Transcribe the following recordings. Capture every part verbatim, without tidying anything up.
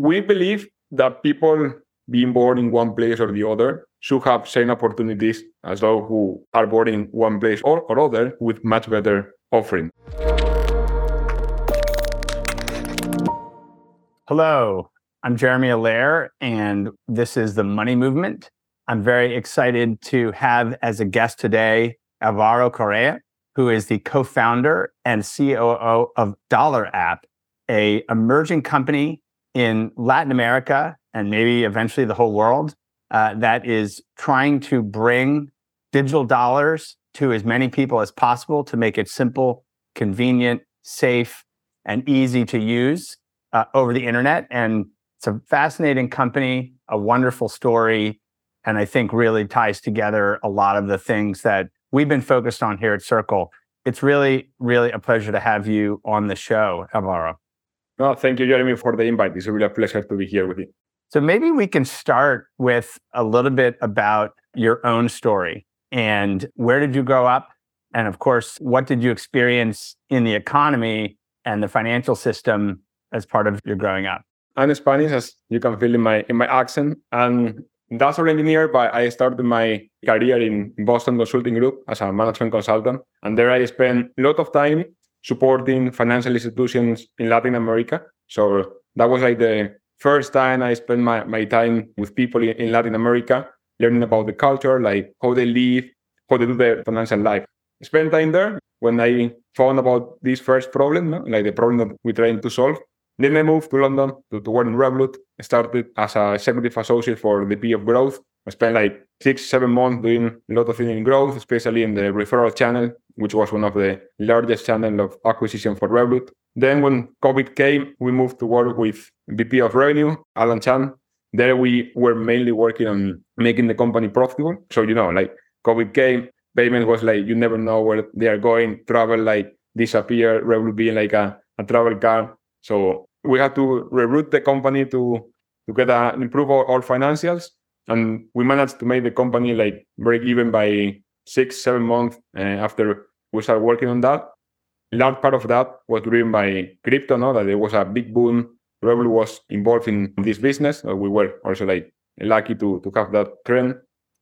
we believe that people being born in one place or the other should have same opportunities as those who are born in one place or, or other with much better offering. Hello, I'm Jeremy Allaire, and this is The Money Movement. I'm very excited to have as a guest today, Alvaro Correa, who is the co-founder and C O O of DolarApp, an emerging company in Latin America and maybe eventually the whole world uh, that is trying to bring digital dollars to as many people as possible to make it simple, convenient, safe, and easy to use uh, over the internet. And it's a fascinating company, a wonderful story, and I think really ties together a lot of the things that we've been focused on here at Circle. It's really, really a pleasure to have you on the show, Alvaro. No, thank you, Jeremy, for the invite. It's a real pleasure to be here with you. So maybe we can start with a little bit about your own story and where did you grow up? And of course, what did you experience in the economy and the financial system as part of your growing up? I'm Spanish, as you can feel in my in my accent. I'm a industrial engineer, but I started my career in Boston Consulting Group as a management consultant. And there I spent a lot of time supporting financial institutions in Latin America. So that was like the first time I spent my, my time with people in, in Latin America, learning about the culture, like how they live, how they do their financial life. I spent time there when I found about this first problem, no? like the problem that we're trying to solve. Then I moved to London to, to work in Revolut. I started as a executive associate for the V P of growth. I spent like six, seven months doing a lot of things in growth, especially in the referral channel, which was one of the largest channels of acquisition for Revolut. Then when COVID came, we moved to work with V P of revenue, Alan Chan. There we were mainly working on making the company profitable. So, you know, like COVID came, payment was like, you never know where they are going. Travel like disappeared, Revolut being like a, a travel card. So we had to reroute the company to, to get a, improve our, our financials. And we managed to make the company like break even by six, seven months uh, after we started working on that. Large part of that was driven by crypto, no? That there was a big boom. Revolut was involved in this business. So we were also like lucky to, to have that trend.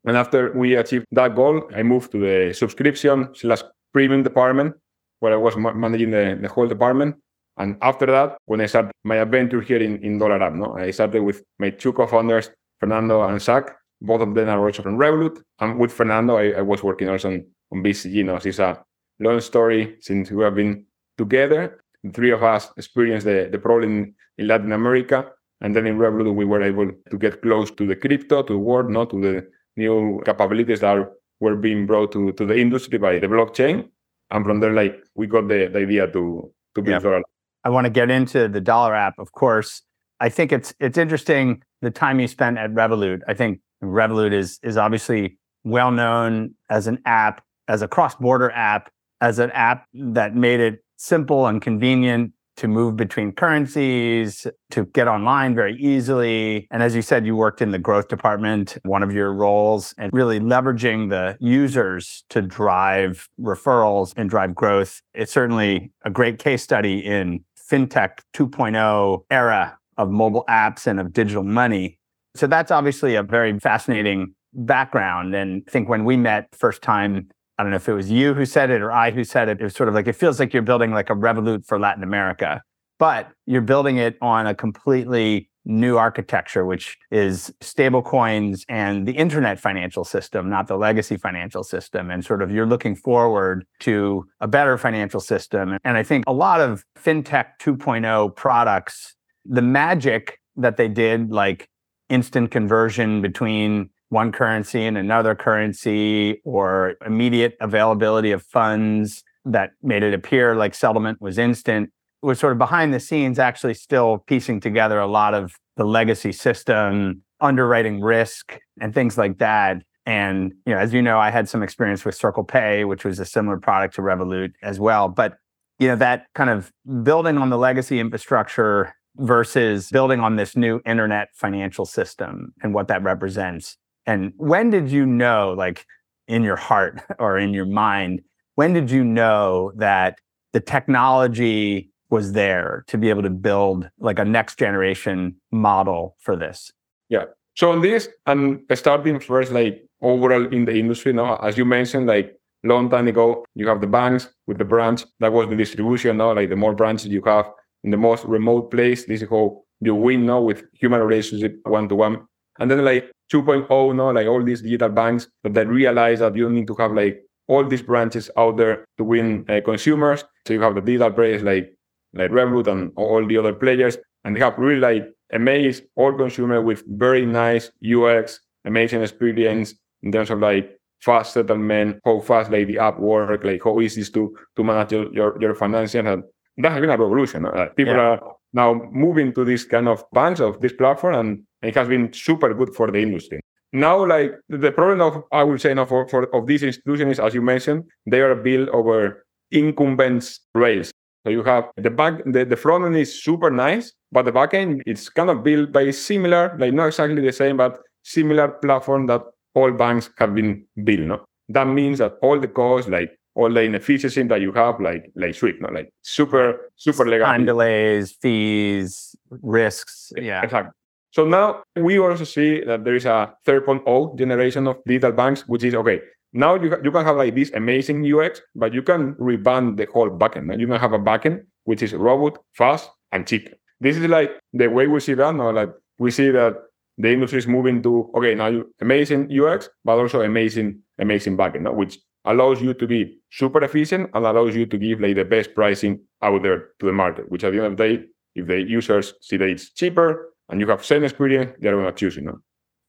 And after we achieved that goal, I moved to the subscription slash premium department, where I was ma- managing the, the whole department. And after that, when I started my adventure here in, in DolarApp, no? I started with my two co-founders, Fernando and Zach. Both of them are also from Revolut. And with Fernando, I, I was working also on, on B C G. You know, it's a long story since we have been together. The three of us experienced the, the problem in Latin America. And then in Revolut, we were able to get close to the crypto, to the world, not to the new capabilities that are, were being brought to, to the industry by the blockchain. And from there, like we got the, the idea to, to build DolarApp. Yeah. I want to get into the DolarApp, of course. I think it's it's interesting the time you spent at Revolut. I think Revolut is is obviously well known as an app, as a cross-border app, as an app that made it simple and convenient to move between currencies, to get online very easily. And as you said, you worked in the growth department, one of your roles, and really leveraging the users to drive referrals and drive growth. It's certainly a great case study in FinTech two point oh era of mobile apps and of digital money. So that's obviously a very fascinating background. And I think when we met first time, I don't know if it was you who said it or I who said it, it was sort of like, it feels like you're building like a Revolut for Latin America, but you're building it on a completely new architecture, which is stablecoins and the internet financial system, not the legacy financial system. And sort of you're looking forward to a better financial system. And I think a lot of FinTech two point oh products, the magic that they did, like instant conversion between one currency and another currency, or immediate availability of funds that made it appear like settlement was instant, was sort of behind the scenes actually still piecing together a lot of the legacy system, underwriting risk and things like that. And you know, as you know, I had some experience with Circle Pay, which was a similar product to Revolut as well. But you know, that kind of building on the legacy infrastructure versus building on this new internet financial system and what that represents. And when did you know, like in your heart or in your mind, when did you know that the technology was there to be able to build like a next generation model for this? Yeah. So on this, and starting first, like overall in the industry, no, as you mentioned, like long time ago, you have the banks with the branch. That was the distribution, no, like the more branches you have in the most remote place, this is how you win, no, with human relationship one-to-one. And then like two point oh, no, like all these digital banks that they realize that you don't need to have like all these branches out there to win uh, consumers. So you have the digital players like like Revolut and all the other players, and they have really like amazed all consumers with very nice U X, amazing experience in terms of like fast settlement, how fast like the app works, like how easy it is to to manage your your finances. And that has been a revolution. Uh, people yeah. are now moving to this kind of banks of this platform, and it has been super good for the industry. Now, like the problem of I would say now for, for of these institutions, as you mentioned, they are built over incumbents rails. So you have the back, the, the front end is super nice, but the back end it's kind of built by similar, like not exactly the same, but similar platform that all banks have been built. No, that means that all the costs, like all the inefficiency that you have, like like Swift, no, like super super legacy. Time delays, fees, risks. Yeah, exactly. So now we also see that there is a three point oh generation of digital banks, which is okay. Now you you can have like this amazing U X, but you can revamp the whole backend. And you can have a backend which is robust, fast, and cheap. This is like the way we see that now. Like we see that the industry is moving to okay now you, amazing U X, but also amazing amazing backend, no? Which allows you to be super efficient and allows you to give like the best pricing out there to the market. Which at the end of the day, if the users see that it's cheaper and you have same experience, they're going to choose it. No?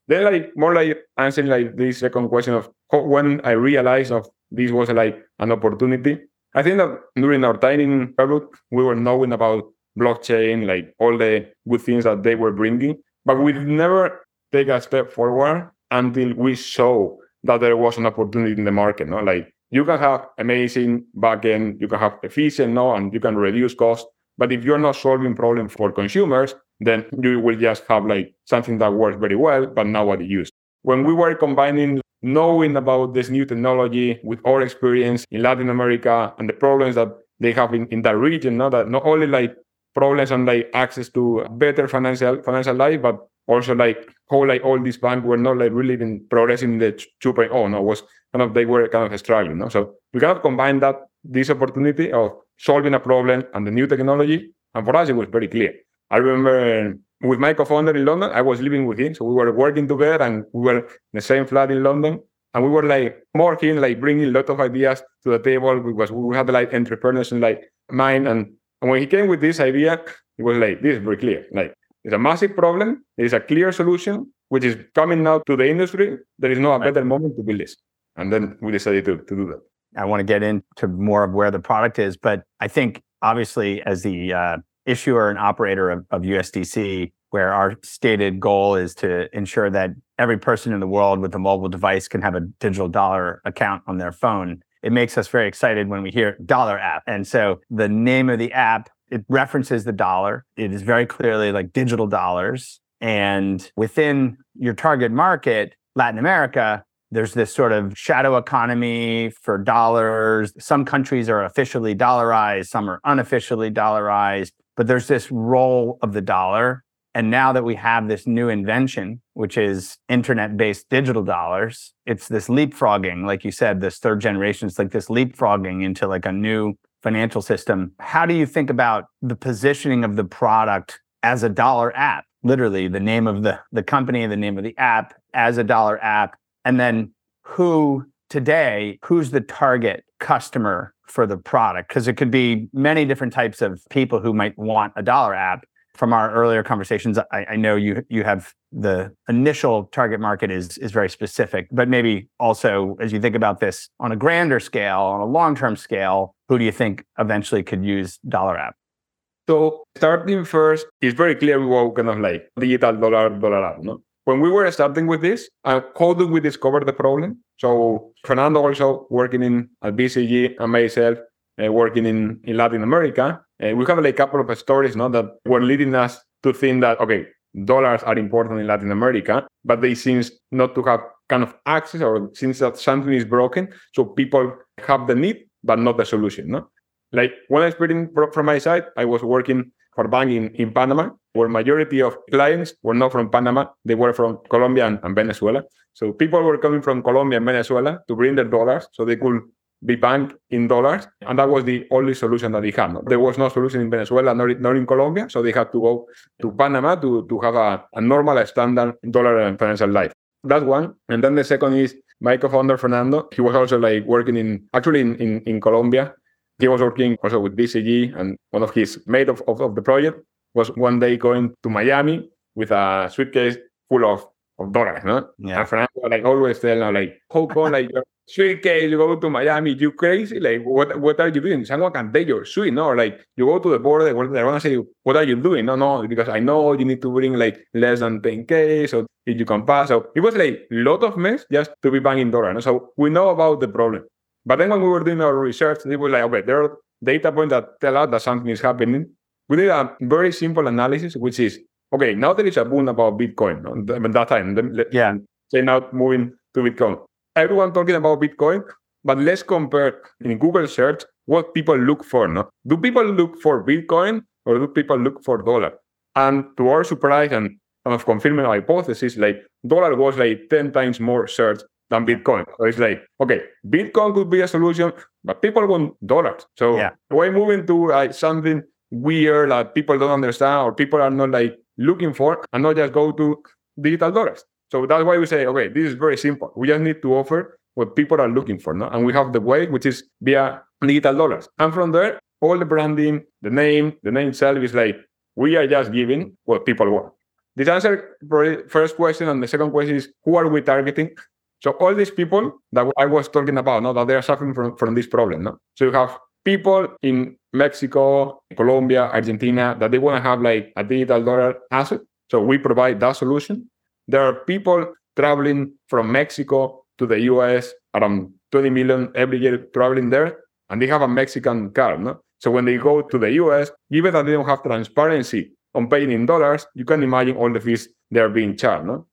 Then like more like answering like this second question of how, when I realized of this was like an opportunity. I think that during our time in Revolut, we were knowing about blockchain, like all the good things that they were bringing, but we never take a step forward until we saw that there was an opportunity in the market. No, like you can have amazing backend, you can have efficient, no, and you can reduce costs, but if you're not solving problems for consumers, then you will just have like something that works very well, but nobody used. When we were combining knowing about this new technology with our experience in Latin America and the problems that they have in, in that region, now that not only like problems and like access to better financial financial life, but also like how like all these banks were not like really even progressing in the two point oh, no, was kind of they were kind of struggling. No? So we kind of combined that this opportunity of solving a problem and the new technology, and for us it was very clear. I remember with my co-founder in London, I was living with him. So we were working together and we were in the same flat in London. And we were like more keen, like bringing a lot of ideas to the table because we had like entrepreneurs in like mind. And, and when he came with this idea, it was like, this is very clear. Like it's a massive problem. There is a clear solution, which is coming now to the industry. There is no a better moment to build this. And then we decided to, to do that. I want to get into more of where the product is, but I think obviously as the, uh, issuer and operator of, of U S D C, where our stated goal is to ensure that every person in the world with a mobile device can have a digital dollar account on their phone. It makes us very excited when we hear DolarApp. And so the name of the app, it references the dollar. It is very clearly like digital dollars. And within your target market, Latin America, there's this sort of shadow economy for dollars. Some countries are officially dollarized, some are unofficially dollarized. But there's this role of the dollar. And now that we have this new invention, which is internet-based digital dollars, it's this leapfrogging, like you said, this third generation, it's like this leapfrogging into like a new financial system. How do you think about the positioning of the product as a dollar app? Literally the name of the, the company, the name of the app as a dollar app. And then who today, who's the target customer for the product? Because it could be many different types of people who might want a dollar app. From our earlier conversations, I, I know you you have the initial target market is is very specific, but maybe also as you think about this on a grander scale, on a long-term scale, who do you think eventually could use dollar app? So starting first, it's very clear we were kind of like digital dollar, dollar app, no? When we were starting with this, uh, how did we discover the problem? So Fernando also working in at B C G and myself uh, working in, in Latin America, uh, we have like a couple of stories now that were leading us to think that, okay, dollars are important in Latin America, but they seem not to have kind of access or seems that something is broken. So people have the need, but not the solution. No? Like when I was building from my side, I was working for a bank in, in Panama, where majority of clients were not from Panama. They were from Colombia and, and Venezuela. So people were coming from Colombia and Venezuela to bring their dollars so they could be banked in dollars. And that was the only solution that they had. There was no solution in Venezuela, nor, nor in Colombia. So they had to go to Panama to, to have a, a normal, standard dollar and financial life. That's one. And then the second is my co-founder, Fernando. He was also like working in, actually in, in, in Colombia. He was working also with B C G, and one of his mates of, of, of the project was one day going to Miami with a suitcase full of, of dollars, no? Yeah. And Fernando like always tell now, like, how come like your suitcase, you go to Miami, you crazy? Like, what what are you doing? Someone can take your suit, no? Or like, you go to the border, they're gonna say, what are you doing? No, no, because I know you need to bring like less than ten K, so if you can pass. So it was like a lot of mess just to be banking dollars. No? So we know about the problem. But then when we were doing our research, it was like, okay, there are data points that tell us that something is happening. We did a very simple analysis, which is, okay, now there is a boom about Bitcoin. At that time, yeah. Say now moving to Bitcoin. Everyone talking about Bitcoin, but let's compare in Google search what people look for. No? Do people look for Bitcoin or do people look for dollar? And to our surprise and of confirming our hypothesis, like dollar was like ten times more searched than Bitcoin. So it's like, okay, Bitcoin could be a solution, but people want dollars. So yeah. We're moving to like, something weird that people don't understand or people are not like looking for and not just go to digital dollars. So that's why we say, okay, this is very simple. We just need to offer what people are looking for. No? And we have the way, which is via digital dollars. And from there, all the branding, the name, the name itself is like, we are just giving what people want. This answer, first question, and the second question is, who are we targeting? So all these people that I was talking about, no, that they are suffering from, from this problem. No? So you have people in Mexico, Colombia, Argentina, that they want to have like a digital dollar asset. So we provide that solution. There are people traveling from Mexico to the U S, around twenty million every year traveling there, and they have a Mexican card. No? So when they go to the U S, given that they don't have transparency on paying in dollars, you can imagine all the fees they are being charged. No?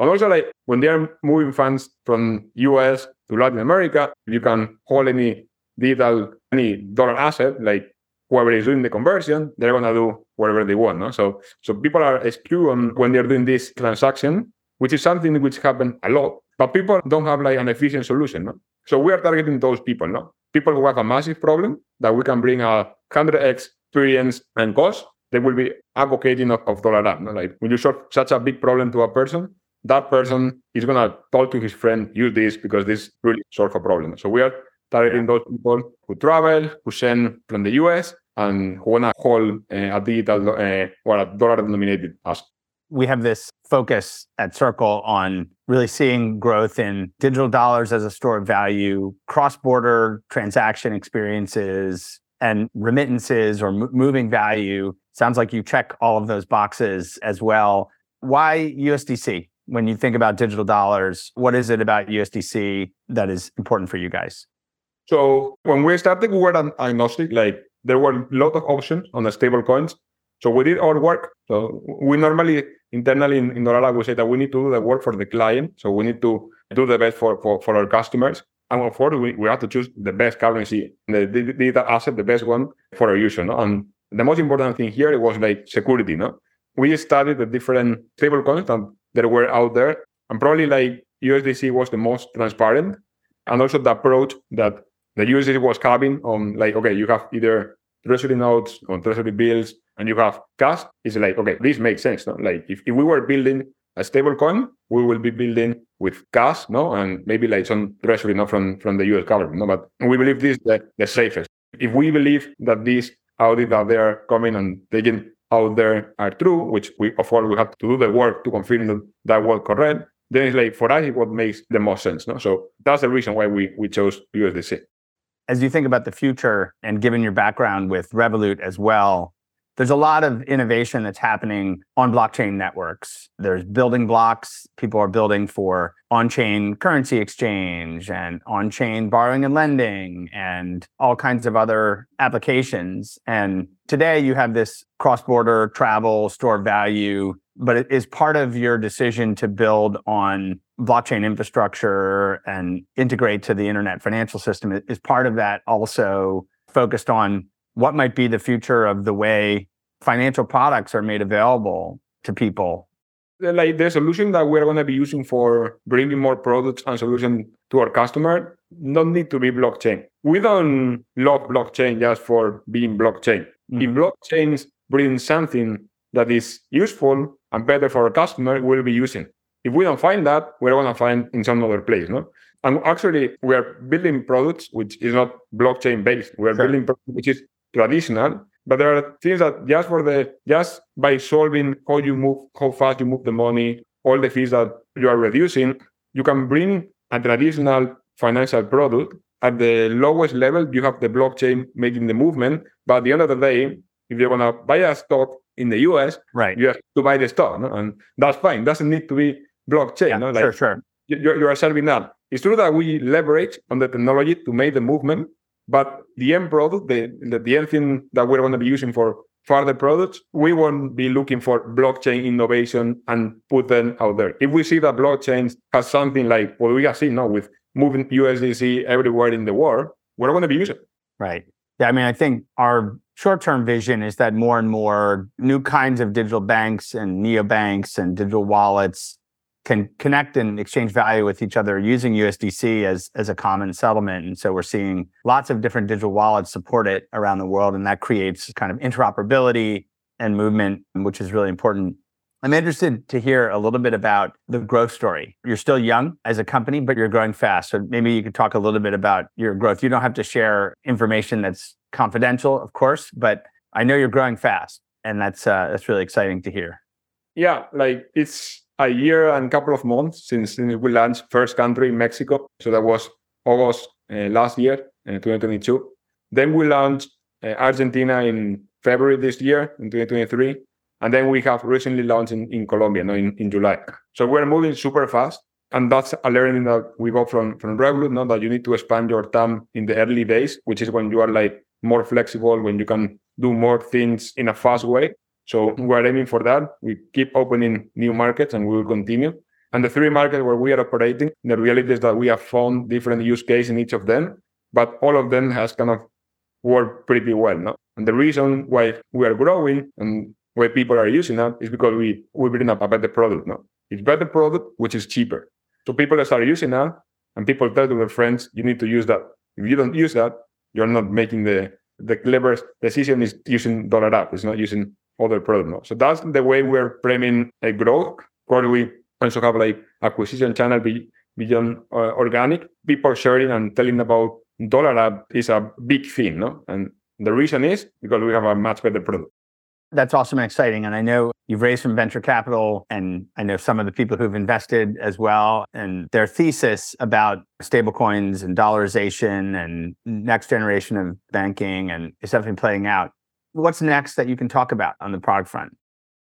And also, like when they are moving funds from U S to Latin America, you can hold any digital, any dollar asset. Like whoever is doing the conversion, they're gonna do whatever they want. No? So, so people are skewed on when they're doing this transaction, which is something which happens a lot. But people don't have like an efficient solution. No? So we are targeting those people. No, people who have a massive problem that we can bring a one hundred x experience and cost. They will be advocating of, of DolarApp. No? Like when you solve such a big problem to a person, that person is going to talk to his friend, use this because this really solves a problem. So we are targeting those people who travel, who send from the U S, and who want to hold uh, a digital uh, or a dollar-denominated asset. We have this focus at Circle on really seeing growth in digital dollars as a store of value, cross-border transaction experiences, and remittances or m- moving value. Sounds like you check all of those boxes as well. Why U S D C? When you think about digital dollars, what is it about U S D C that is important for you guys? So when we started, we were agnostic. Like there were a lot of options on the stable coins. So we did our work. So we normally internally in, in DolarApp, we say that we need to do the work for the client. So we need to do the best for, for, for our customers. And of course, we, we have to choose the best currency, the digital asset, the best one for our user. No? And the most important thing here was like security. No, we studied the different stable coins and that were out there, and probably like U S D C was the most transparent, and also the approach that the U S D C was having on like, okay, you have either treasury notes or treasury bills, and you have cash. It's like, okay, this makes sense. No? Like if, if we were building a stable coin, we will be building with cash, no, and maybe like some treasury, not from from the U S government, no, but we believe this is the, the safest. If we believe that these audits that they are coming and taking out there are true, which we, of course, we have to do the work to confirm that that was correct, then it's like, for us, it's what makes the most sense. No? So that's the reason why we, we chose U S D C. As you think about the future, and given your background with Revolut as well, there's a lot of innovation that's happening on blockchain networks. There's building blocks. People are building for on-chain currency exchange and on-chain borrowing and lending and all kinds of other applications. And today you have this cross-border travel, store value, but it is part of your decision to build on blockchain infrastructure and integrate to the internet financial system. Is part of that also focused on what might be the future of the way financial products are made available to people. Like the solution that we're going to be using for bringing more products and solutions to our customer don't need to be blockchain. We don't love blockchain just for being blockchain. Mm-hmm. If blockchains bring something that is useful and better for our customer, we'll be using. If we don't find that, we're going to find in some other place, no? And actually, we are building products which is not blockchain-based. We are sure. building products which is traditional, but there are things that just for the just by solving how you move, how fast you move the money, all the fees that you are reducing, you can bring a traditional financial product at the lowest level. You have the blockchain making the movement, but at the end of the day, if you're going to buy a stock in the U S, right. you have to buy the stock, no? And that's fine. It doesn't need to be blockchain. Yeah, no? like, sure, sure. You, you are serving that. It's true that we leverage on the technology to make the movement, but the end product, the, the, the end thing that we're going to be using for further products, we won't be looking for blockchain innovation and put them out there. If we see that blockchain has something like what we have seen now with moving U S D C everywhere in the world, we're going to be using it. Right. Yeah, I mean, I think our short-term vision is that more and more new kinds of digital banks and neobanks and digital wallets can connect and exchange value with each other using U S D C as, as a common settlement. And so we're seeing lots of different digital wallets support it around the world, and that creates kind of interoperability and movement, which is really important. I'm interested to hear a little bit about the growth story. You're still young as a company, but you're growing fast. So maybe you could talk a little bit about your growth. You don't have to share information that's confidential, of course, but I know you're growing fast, and that's uh, that's really exciting to hear. Yeah, like it's a year and a couple of months since, since we launched first country, Mexico. So that was August uh, last year, uh, twenty twenty-two. Then we launched uh, Argentina in February this year, in twenty twenty-three. And then we have recently launched in, in Colombia, no, in, in July. So we're moving super fast. And that's a learning that we got from, from Revolut, no, that you need to expand your T A M in the early days, which is when you are like more flexible, when you can do more things in a fast way. So we're aiming for that. We keep opening new markets and we will continue. And the three markets where we are operating, the reality is that we have found different use cases in each of them, but all of them has kind of worked pretty well. No? And the reason why we are growing and why people are using that is because we, we bring up a better product. No? It's better product, which is cheaper. So people start using that and people tell their friends, you need to use that. If you don't use that, you're not making the, the cleverest decision is using DolarApp. It's not using other product. No. So that's the way we're framing a growth. Probably we also have like acquisition channel be, beyond uh, organic. People sharing and telling about DolarApp is a big thing. No? And the reason is because we have a much better product. That's awesome and exciting. And I know you've raised some venture capital, and I know some of the people who've invested as well, and their thesis about stablecoins and dollarization and next generation of banking and is something playing out. What's next that you can talk about on the product front?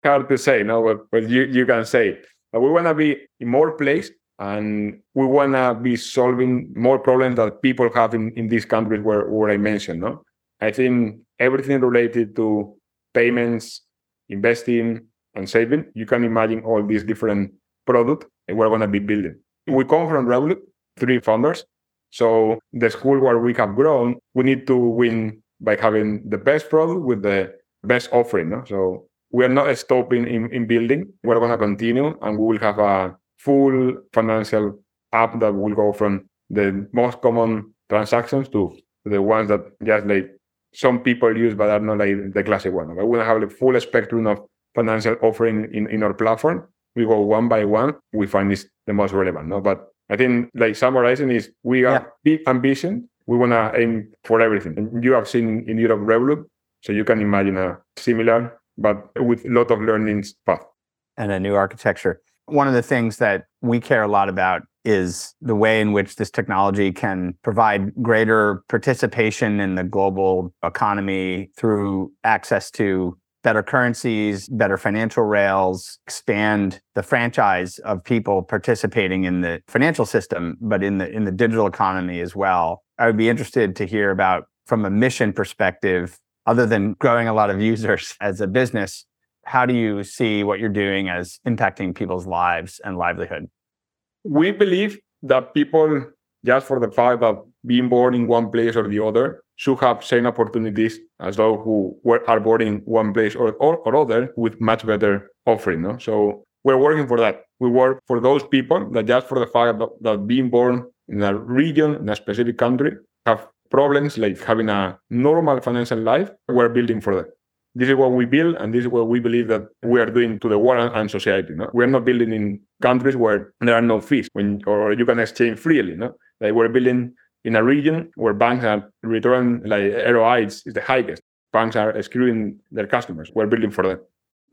Hard to say, no, but, but you, you can say it. But we want to be in more place, and we want to be solving more problems that people have in, in these countries where, where I mentioned. No, I think everything related to payments, investing, and saving, you can imagine all these different products we're going to be building. We come from Revolut, three founders. So the school where we have grown, we need to win by having the best product with the best offering. No? So we are not stopping in, in building. We're going to continue, and we will have a full financial app that will go from the most common transactions to the ones that just like some people use, but are not like the classic one. But we have a full spectrum of financial offering in, in our platform. We go one by one. We find this the most relevant. No? But I think like summarizing is we have yeah. big ambition. We want to aim for everything. And you have seen in Europe Revolut, so you can imagine a similar, but with a lot of learnings path. And a new architecture. One of the things that we care a lot about is the way in which this technology can provide greater participation in the global economy through access to better currencies, better financial rails, expand the franchise of people participating in the financial system, but in the in the digital economy as well. I would be interested to hear about, from a mission perspective, other than growing a lot of users as a business, how do you see what you're doing as impacting people's lives and livelihood? We believe that people just for the fact that being born in one place or the other should have same opportunities as those who were, are born in one place or, or, or other with much better offering. No? So we're working for that. We work for those people that just for the fact that, that being born in a region, in a specific country, have problems like having a normal financial life, we're building for that. This is what we build, and this is what we believe that we are doing to the world and society. No? We're not building in countries where there are no fees when, or you can exchange freely. No? Like we're building in a region where banks are return, like R O I is the highest. Banks are screwing their customers. We're building for that.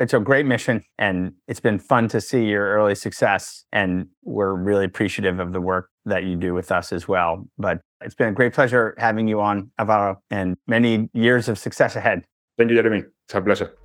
It's a great mission, and it's been fun to see your early success, and we're really appreciative of the work that you do with us as well. But it's been a great pleasure having you on, Alvaro, and many years of success ahead. Thank you, Jeremy. It's a pleasure.